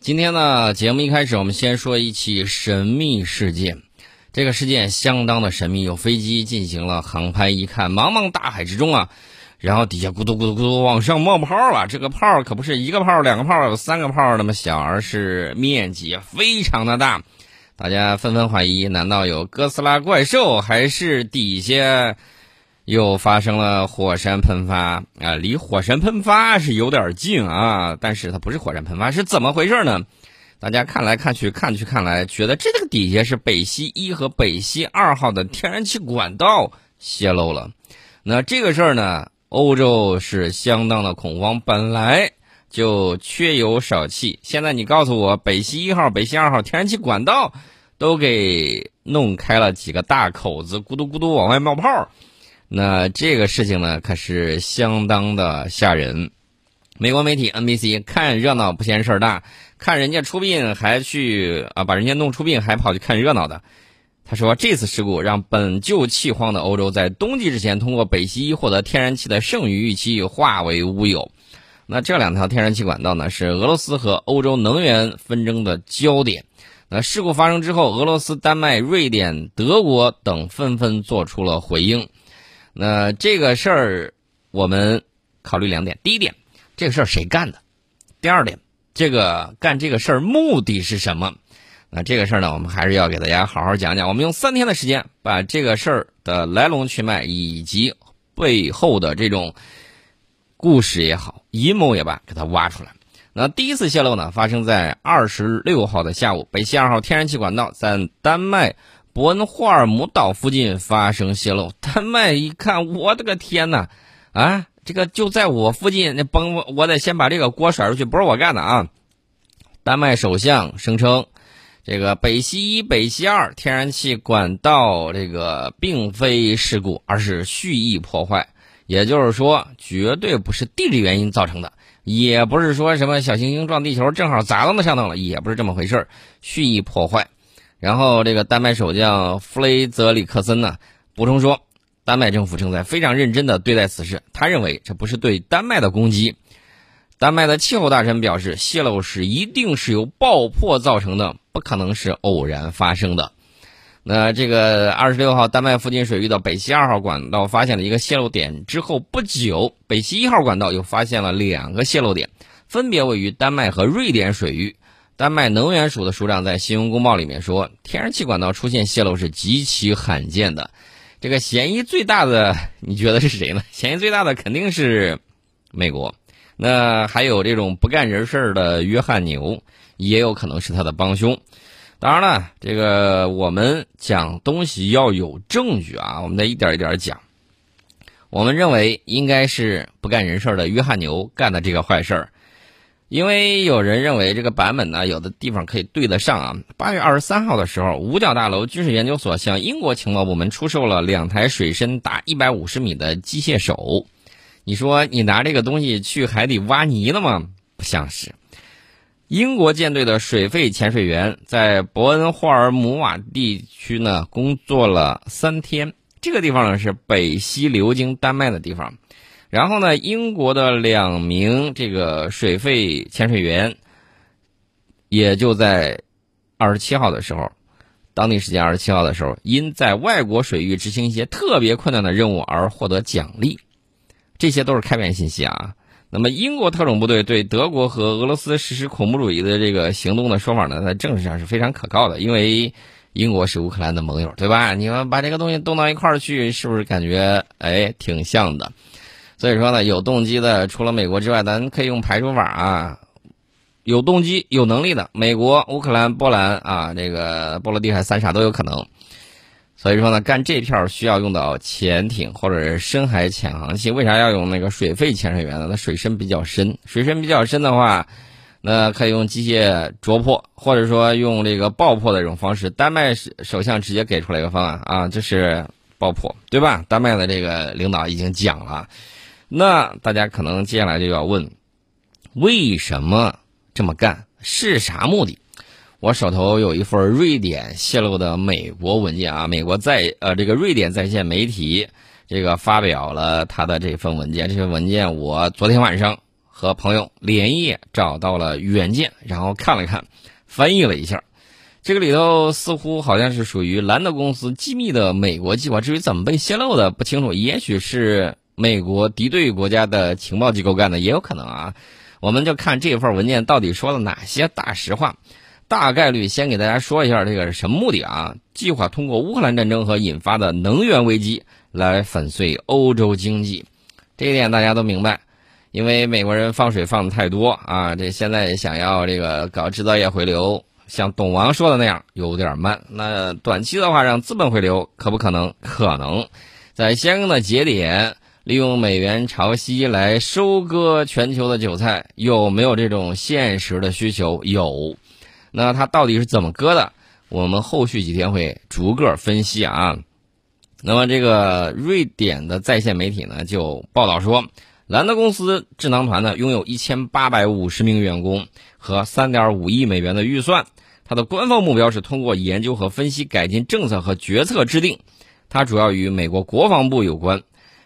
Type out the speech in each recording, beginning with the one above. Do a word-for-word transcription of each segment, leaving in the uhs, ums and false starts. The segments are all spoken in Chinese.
今天呢，节目一开始我们先说一起神秘事件。这个事件相当的神秘，有飞机进行了航拍，一看茫茫大海之中啊，然后底下咕嘟咕嘟咕嘟往上冒泡了。这个泡可不是一个泡两个泡有三个泡那么小，而是面积非常的大。大家纷纷怀疑，难道有哥斯拉怪兽，还是底下又发生了火山喷发啊？离火山喷发是有点近啊，但是它不是火山喷发，是怎么回事呢？大家看来看去看去看来，觉得这个底下是北溪一和北溪二号的天然气管道泄漏了。那这个事儿呢，欧洲是相当的恐慌，本来就缺油少气，现在你告诉我北溪一号北溪二号天然气管道都给弄开了几个大口子，咕嘟咕嘟往外冒泡，那这个事情呢可是相当的吓人。美国媒体 N B C 看热闹不嫌事儿大，看人家出殡还去啊，把人家弄出殡还跑去看热闹的。他说，这次事故让本就气荒的欧洲在冬季之前通过北溪一获得天然气的剩余预期化为乌有。那这两条天然气管道呢，是俄罗斯和欧洲能源纷争的焦点。那事故发生之后，俄罗斯、丹麦、瑞典、德国等纷纷做出了回应。那这个事儿我们考虑两点：第一点，这个事儿谁干的；第二点，这个干这个事儿目的是什么？那这个事儿呢，我们还是要给大家好好讲讲。我们用三天的时间把这个事儿的来龙去脉以及背后的这种故事也好，阴谋也罢，给它挖出来。那第一次泄漏呢，发生在二十六号的下午，北溪二号天然气管道在丹麦伯恩霍尔姆岛附近发生泄漏。丹麦一看，我的个天哪！啊，这个就在我附近，那崩，我得先把这个锅甩出去，不是我干的啊！丹麦首相声称，这个北溪一、北溪二天然气管道这个并非事故，而是蓄意破坏。也就是说，绝对不是地质原因造成的，也不是说什么小行星撞地球正好砸到那上头了，也不是这么回事，蓄意破坏。然后这个丹麦首相弗雷泽里克森呢补充说，丹麦政府正在非常认真地对待此事，他认为这不是对丹麦的攻击。丹麦的气候大臣表示，泄漏是一定是由爆破造成的，不可能是偶然发生的。那这个二十六号丹麦附近水域的北溪二号管道发现了一个泄漏点之后不久，北溪一号管道又发现了两个泄漏点，分别位于丹麦和瑞典水域。丹麦能源署的署长在新闻公报里面说，天然气管道出现泄漏是极其罕见的。这个嫌疑最大的你觉得是谁呢？嫌疑最大的肯定是美国，那还有这种不干人事的约翰牛，也有可能是他的帮凶。当然了，这个我们讲东西要有证据啊，我们得一点一点讲。我们认为应该是不干人事的约翰牛干的这个坏事儿，因为有人认为这个版本呢，有的地方可以对得上啊。八月二十三号的时候，五角大楼军事研究所向英国情报部门出售了两台水深达一百五十米的机械手。你说你拿这个东西去海底挖泥了吗？不像是。英国舰队的水肺潜水员在伯恩霍尔姆瓦地区呢工作了三天，这个地方呢是北溪流经丹麦的地方。然后呢，英国的两名这个水肺潜水员也就在二十七号的时候，当地时间二十七号的时候，因在外国水域执行一些特别困难的任务而获得奖励。这些都是开源信息啊。那么英国特种部队对德国和俄罗斯实施恐怖主义的这个行动的说法呢，在政治上是非常可靠的，因为英国是乌克兰的盟友，对吧？你们把这个东西动到一块儿去，是不是感觉哎挺像的？所以说呢，有动机的除了美国之外，咱可以用排除法啊，有动机有能力的，美国、乌克兰、波兰啊，这个波罗的海三傻都有可能。所以说呢，干这票需要用到潜艇或者是深海潜航器。为啥要用那个水肺潜水员呢？它水深比较深，水深比较深的话，那可以用机械啄破，或者说用这个爆破的这种方式。丹麦首相直接给出来一个方案啊，就是爆破，对吧？丹麦的这个领导已经讲了。那大家可能接下来就要问，为什么这么干？是啥目的？我手头有一份瑞典泄露的美国文件啊，美国在呃这个瑞典在线媒体这个发表了他的这份文件，这份文件我昨天晚上和朋友连夜找到了原件，然后看了看，翻译了一下。这个里头似乎好像是属于兰德公司机密的美国计划，至于怎么被泄露的不清楚，也许是美国敌对国家的情报机构干的，也有可能啊。我们就看这份文件到底说了哪些大实话。大概率先给大家说一下这个是什么目的啊？计划通过乌克兰战争和引发的能源危机来粉碎欧洲经济，这一点大家都明白，因为美国人放水放的太多啊，这现在想要这个搞制造业回流，像董王说的那样有点慢。那短期的话，让资本回流可不可能？可能，在相应的节点，利用美元潮汐来收割全球的韭菜，有没有这种现实的需求？有。那它到底是怎么割的？我们后续几天会逐个分析啊。那么这个瑞典的在线媒体呢就报道说，兰德公司智囊团呢拥有一千八百五十名员工和 三点五亿美元的预算，它的官方目标是通过研究和分析改进政策和决策制定，它主要与美国国防部有关，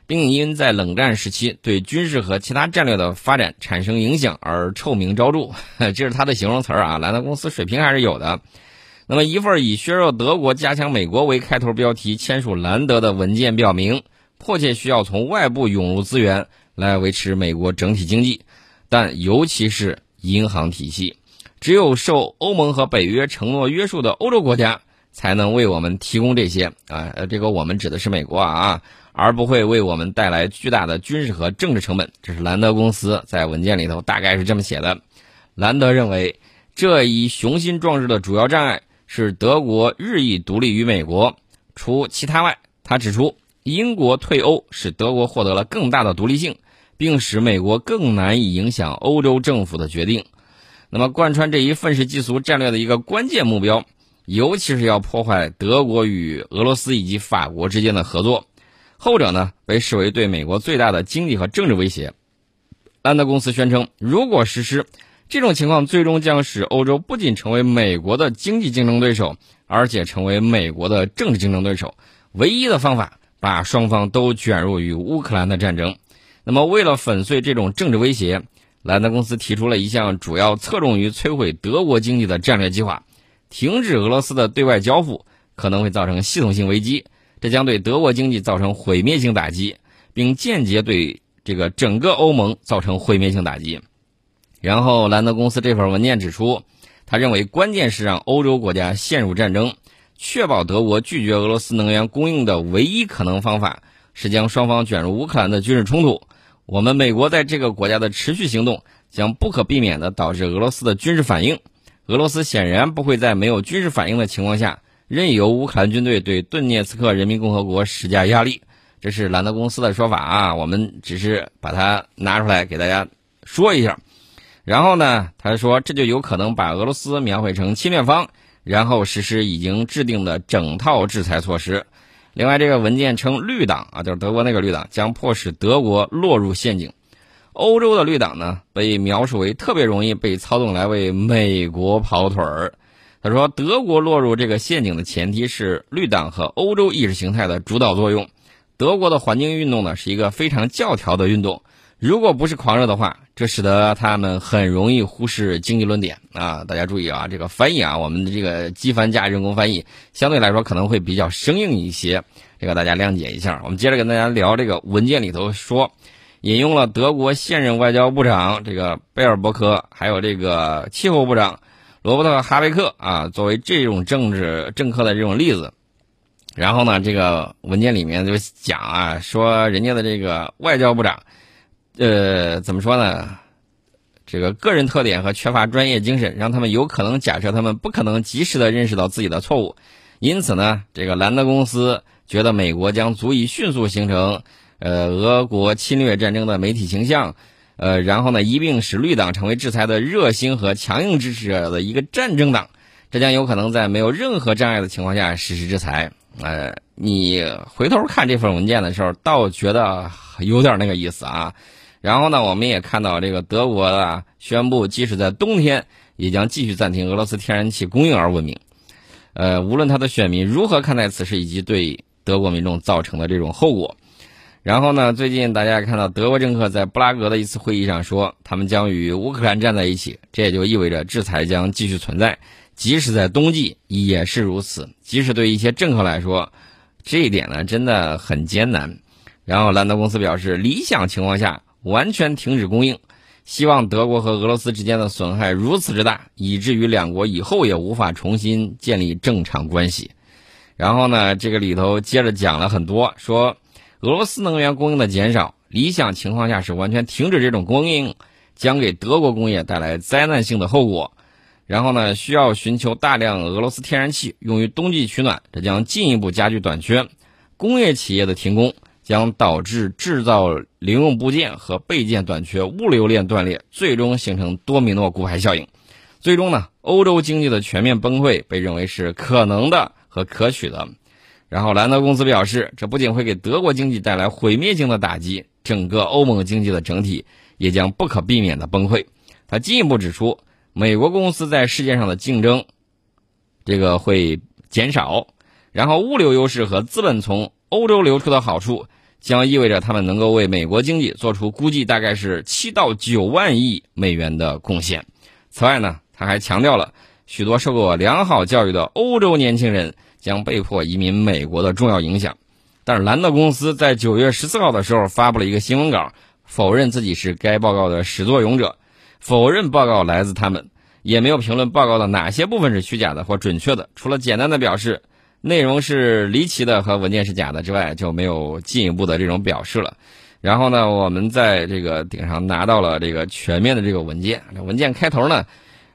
并因在冷战时期对军事和其他战略的发展产生影响而臭名昭著，这是他的形容词啊。兰德公司水平还是有的。那么一份以削弱德国加强美国为开头标题签署兰德的文件表明，迫切需要从外部涌入资源来维持美国整体经济，但尤其是银行体系，只有受欧盟和北约承诺约束的欧洲国家才能为我们提供这些啊，这个我们指的是美国啊，而不会为我们带来巨大的军事和政治成本。这是兰德公司在文件里头大概是这么写的。兰德认为，这一雄心壮志的主要障碍是德国日益独立于美国。除其他外，他指出，英国退欧使德国获得了更大的独立性，并使美国更难以影响欧洲政府的决定。那么贯穿这一愤世嫉俗战略的一个关键目标，尤其是要破坏德国与俄罗斯以及法国之间的合作，后者呢被视为对美国最大的经济和政治威胁。兰德公司宣称，如果实施，这种情况最终将使欧洲不仅成为美国的经济竞争对手，而且成为美国的政治竞争对手。唯一的方法，把双方都卷入于乌克兰的战争。那么为了粉碎这种政治威胁，兰德公司提出了一项主要侧重于摧毁德国经济的战略计划。停止俄罗斯的对外交付可能会造成系统性危机，这将对德国经济造成毁灭性打击，并间接对这个整个欧盟造成毁灭性打击。然后兰德公司这份文件指出，他认为关键是让欧洲国家陷入战争，确保德国拒绝俄罗斯能源供应的唯一可能方法是将双方卷入乌克兰的军事冲突。我们美国在这个国家的持续行动将不可避免地导致俄罗斯的军事反应。俄罗斯显然不会在没有军事反应的情况下任由乌克兰军队对顿涅茨克人民共和国施加压力。这是兰德公司的说法啊，我们只是把它拿出来给大家说一下。然后呢，他说这就有可能把俄罗斯描绘成侵略方，然后实施已经制定的整套制裁措施。另外，这个文件称绿党啊，就是德国那个绿党，将迫使德国落入陷阱。欧洲的绿党呢，被描述为特别容易被操纵来为美国跑腿儿。他说，德国落入这个陷阱的前提是绿党和欧洲意识形态的主导作用。德国的环境运动呢，是一个非常教条的运动，如果不是狂热的话，这使得他们很容易忽视经济论点啊！大家注意啊，这个翻译啊，我们的这个机翻加人工翻译，相对来说可能会比较生硬一些，这个大家谅解一下。我们接着跟大家聊这个文件里头说，引用了德国现任外交部长这个贝尔伯克，还有这个气候部长罗伯特·哈贝克啊，作为这种政治政客的这种例子。然后呢，这个文件里面就讲啊，说人家的这个外交部长，呃，怎么说呢？这个个人特点和缺乏专业精神，让他们有可能假设他们不可能及时的认识到自己的错误。因此呢，这个兰德公司觉得美国将足以迅速形成呃俄国侵略战争的媒体形象。呃，然后呢，一并使绿党成为制裁的热心和强硬支持者的一个战争党，这将有可能在没有任何障碍的情况下实施制裁。呃，你回头看这份文件的时候，倒觉得有点那个意思啊。然后呢，我们也看到这个德国啊宣布，即使在冬天，也将继续暂停俄罗斯天然气供应而闻名。呃，无论他的选民如何看待此事以及对德国民众造成的这种后果。然后呢，最近大家看到德国政客在布拉格的一次会议上说，他们将与乌克兰站在一起，这也就意味着制裁将继续存在，即使在冬季也是如此。即使对一些政客来说，这一点呢真的很艰难。然后兰德公司表示，理想情况下完全停止供应，希望德国和俄罗斯之间的损害如此之大，以至于两国以后也无法重新建立正常关系。然后呢，这个里头接着讲了很多，说俄罗斯能源供应的减少，理想情况下是完全停止这种供应，将给德国工业带来灾难性的后果。然后呢，需要寻求大量俄罗斯天然气用于冬季取暖，这将进一步加剧短缺。工业企业的停工将导致制造零用部件和备件短缺，物流链断裂，最终形成多米诺骨牌效应。最终呢，欧洲经济的全面崩溃被认为是可能的和可取的。然后兰德公司表示，这不仅会给德国经济带来毁灭性的打击，整个欧盟经济的整体也将不可避免的崩溃。他进一步指出，美国公司在世界上的竞争这个会减少，然后物流优势和资本从欧洲流出的好处将意味着他们能够为美国经济做出估计大概是七到九万亿美元的贡献。此外呢，他还强调了许多受过良好教育的欧洲年轻人将被迫移民美国的重要影响。但是兰德公司在九月十四号的时候发布了一个新闻稿，否认自己是该报告的始作俑者，否认报告来自他们，也没有评论报告的哪些部分是虚假的或准确的，除了简单的表示内容是离奇的和文件是假的之外，就没有进一步的这种表示了。然后呢，我们在这个顶上拿到了这个全面的这个文件，文件开头呢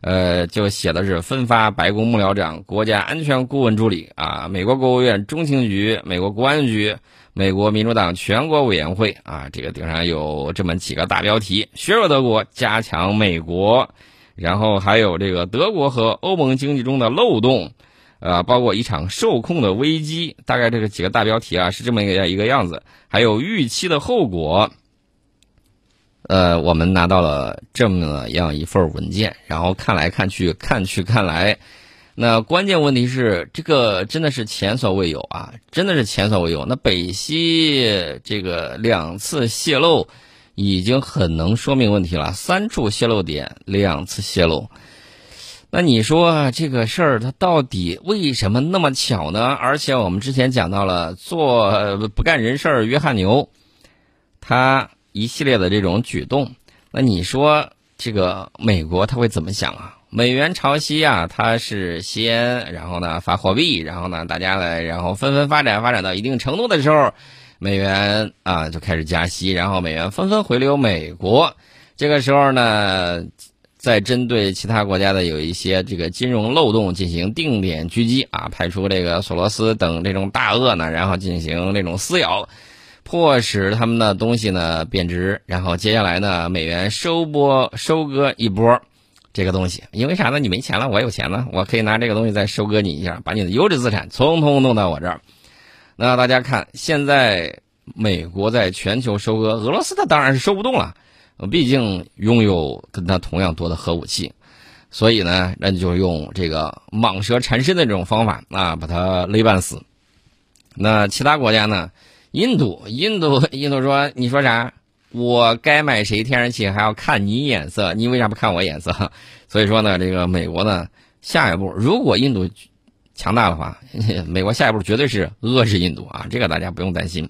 呃，就写的是分发白宫幕僚长、国家安全顾问助理啊，美国国务院中情局、美国国安局、美国民主党全国委员会啊，这个顶上有这么几个大标题：削弱德国，加强美国，然后还有这个德国和欧盟经济中的漏洞，啊，包括一场受控的危机，大概这个几个大标题啊是这么一个一个样子，还有预期的后果。呃，我们拿到了这么样一份文件，然后看来看去，看去看来，那关键问题是，这个真的是前所未有啊，真的是前所未有。那北溪这个两次泄露，已经很能说明问题了，三处泄露点，两次泄露。那你说这个事儿它到底为什么那么巧呢？而且我们之前讲到了，做不干人事儿约翰牛，他一系列的这种举动，那你说这个美国他会怎么想啊？美元潮汐啊，它是吸烟，然后呢发货币，然后呢大家来，然后纷纷发展，发展到一定程度的时候，美元啊就开始加息，然后美元纷纷回流美国。这个时候呢，再针对其他国家的有一些这个金融漏洞进行定点狙击啊，派出这个索罗斯等这种大鳄呢，然后进行这种撕咬。迫使他们的东西呢贬值，然后接下来呢美元收波收割一波这个东西，因为啥呢？你没钱了，我有钱了，我可以拿这个东西再收割你一下，把你的优质资产通通弄到我这儿。那大家看，现在美国在全球收割，俄罗斯它当然是收不动了，毕竟拥有跟它同样多的核武器，所以呢，那就用这个蟒蛇缠身的这种方法啊，把它勒半死。那其他国家呢？印度，印度，印度说，你说啥？我该买谁天然气还要看你眼色，你为啥不看我眼色？所以说呢，这个美国呢，下一步如果印度强大的话，美国下一步绝对是遏制印度啊，这个大家不用担心。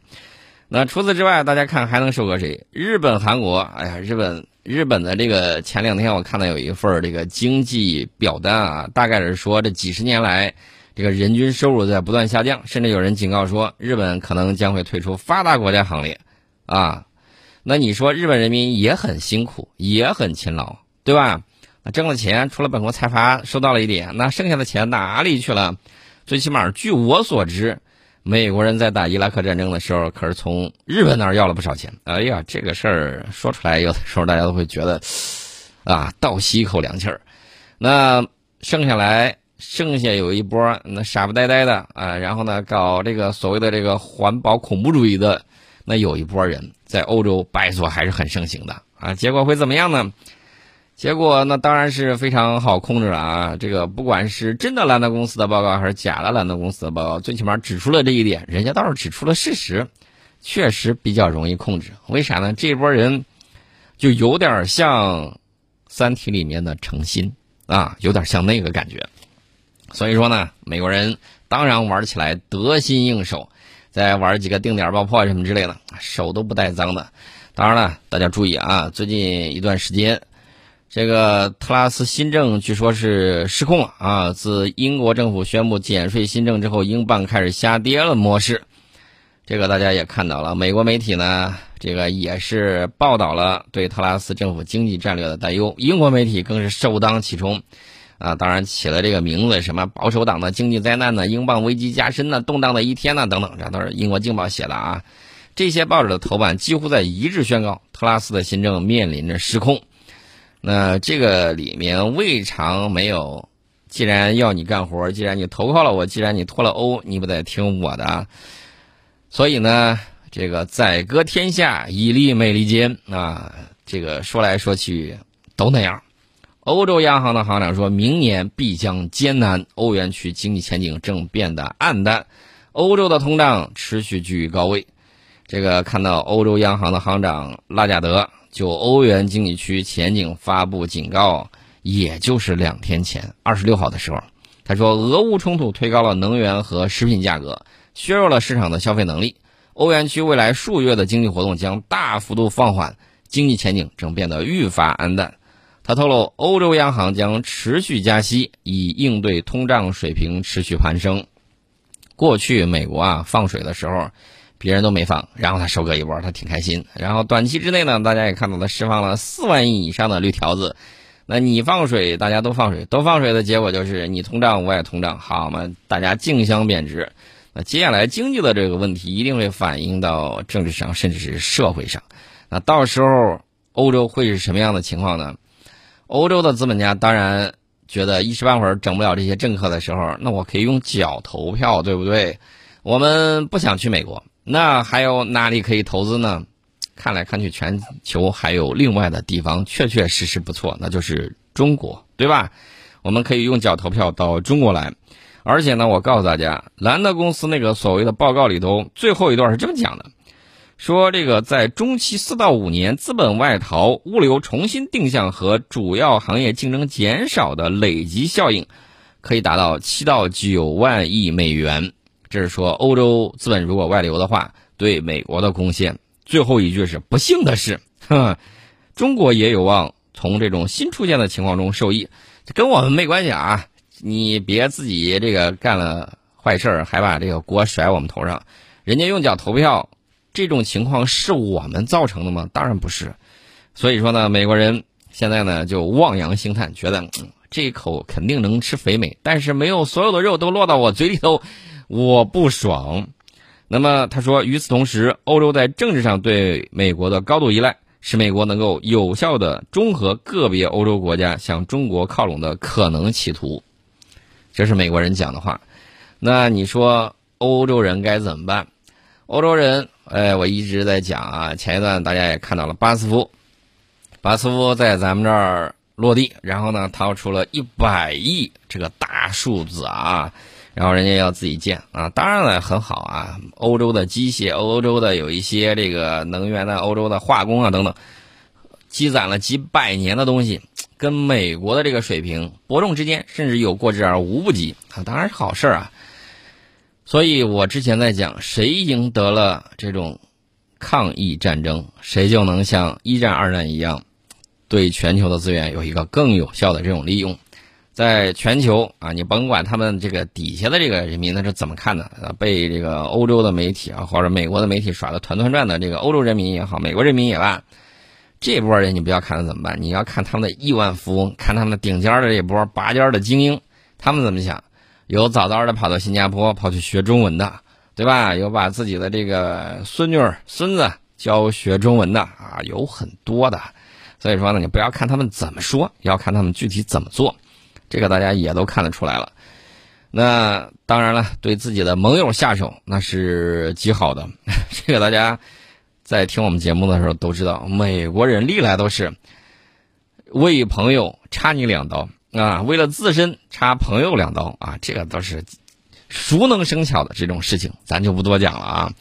那除此之外，大家看还能收割谁？日本、韩国，哎呀，日本，日本的这个前两天我看到有一份这个经济表单啊，大概是说这几十年来。这个人均收入在不断下降，甚至有人警告说，日本可能将会退出发达国家行列，啊，那你说日本人民也很辛苦，也很勤劳，对吧？挣了钱，除了本国财阀收到了一点，那剩下的钱哪里去了？最起码据我所知，美国人在打伊拉克战争的时候，可是从日本那儿要了不少钱。哎呀，这个事儿说出来，有的时候大家都会觉得，啊，倒吸一口凉气儿。那剩下来。剩下有一波那傻不呆呆的啊，然后呢搞这个所谓的这个环保恐怖主义的，那有一波人在欧洲白左还是很盛行的啊，结果会怎么样呢？结果那当然是非常好控制了啊，这个不管是真的兰德公司的报告还是假的兰德公司的报告，最起码指出了这一点，人家倒是指出了事实，确实比较容易控制。为啥呢？这波人就有点像《三体》里面的诚心啊，有点像那个感觉。所以说呢，美国人当然玩起来得心应手，再玩几个定点爆破什么之类的，手都不带脏的。当然了，大家注意啊，最近一段时间，这个特拉斯新政据说是失控了啊！自英国政府宣布减税新政之后，英镑开始下跌了模式，这个大家也看到了。美国媒体呢，这个也是报道了对特拉斯政府经济战略的担忧，英国媒体更是首当其冲啊！当然起了这个名字，什么保守党的经济灾难呢，英镑危机加深呢，动荡的一天呢，等等，这都是英国《镜报》写的啊。这些报纸的头版几乎在一致宣告，特拉斯的新政面临着失控。那这个里面未尝没有，既然要你干活，既然你投靠了我，既然你脱了欧，你不得听我的啊。所以呢，这个宰割天下，以利美利坚啊，这个说来说去都那样。欧洲央行的行长说，明年必将艰难，欧元区经济前景正变得暗淡，欧洲的通胀持续居于高位。这个看到欧洲央行的行长拉加德就欧元经济区前景发布警告，也就是两天前二十六号的时候，他说俄乌冲突推高了能源和食品价格，削弱了市场的消费能力，欧元区未来数月的经济活动将大幅度放缓，经济前景正变得愈发暗淡。他透露，欧洲央行将持续加息，以应对通胀水平持续攀升。过去美国啊放水的时候别人都没放，然后他收割一波，他挺开心。然后短期之内呢，大家也看到他释放了四万亿以上的绿条子。那你放水，大家都放水，都放水的结果就是你通胀我也通胀，好嘛，大家竞相贬值。那接下来经济的这个问题一定会反映到政治上，甚至是社会上。那到时候欧洲会是什么样的情况呢？欧洲的资本家当然觉得一时半会儿整不了这些政客的时候，那我可以用脚投票，对不对？我们不想去美国，那还有哪里可以投资呢？看来看去，全球还有另外的地方确确实实不错，那就是中国，对吧？我们可以用脚投票到中国来。而且呢，我告诉大家，兰德公司那个所谓的报告里头最后一段是这么讲的，说这个在中期四到五年资本外逃、物流重新定向和主要行业竞争减少的累积效应可以达到七到九万亿美元。这是说欧洲资本如果外流的话对美国的贡献。最后一句是，不幸的是中国也有望从这种新出现的情况中受益，这跟我们没关系啊，你别自己这个干了坏事还把这个锅甩我们头上，人家用脚投票，这种情况是我们造成的吗？当然不是。所以说呢，美国人现在呢就望洋兴叹，觉得、嗯、这一口肯定能吃肥美，但是没有所有的肉都落到我嘴里头，我不爽。那么他说，与此同时，欧洲在政治上对美国的高度依赖，使美国能够有效地中和个别欧洲国家向中国靠拢的可能企图。这是美国人讲的话。那你说欧洲人该怎么办？欧洲人，哎，我一直在讲啊，前一段大家也看到了巴斯夫，巴斯夫在咱们这儿落地，然后呢掏出了一百亿这个大数字啊。然后人家要自己建啊，当然了，很好啊。欧洲的机械，欧洲的有一些这个能源的，欧洲的化工啊等等，积攒了几百年的东西，跟美国的这个水平伯仲之间，甚至有过之而无不及啊，当然是好事啊。所以我之前在讲，谁赢得了这种抗疫战争，谁就能像一战、二战一样，对全球的资源有一个更有效的这种利用。在全球啊，你甭管他们这个底下的这个人民他是怎么看的、啊、被这个欧洲的媒体啊或者美国的媒体耍得团团转的，这个欧洲人民也好，美国人民也罢，这波人你不要看他怎么办，你要看他们的亿万富翁，看他们的顶尖的这波拔尖的精英，他们怎么想？有早早的跑到新加坡跑去学中文的，对吧？有把自己的这个孙女孙子教学中文的啊，有很多的。所以说呢，你不要看他们怎么说，要看他们具体怎么做。这个大家也都看得出来了。那当然了，对自己的盟友下手那是极好的，这个大家在听我们节目的时候都知道，美国人历来都是为朋友插你两刀啊，为了自身插朋友两刀啊，这个都是熟能生巧的这种事情，咱就不多讲了啊。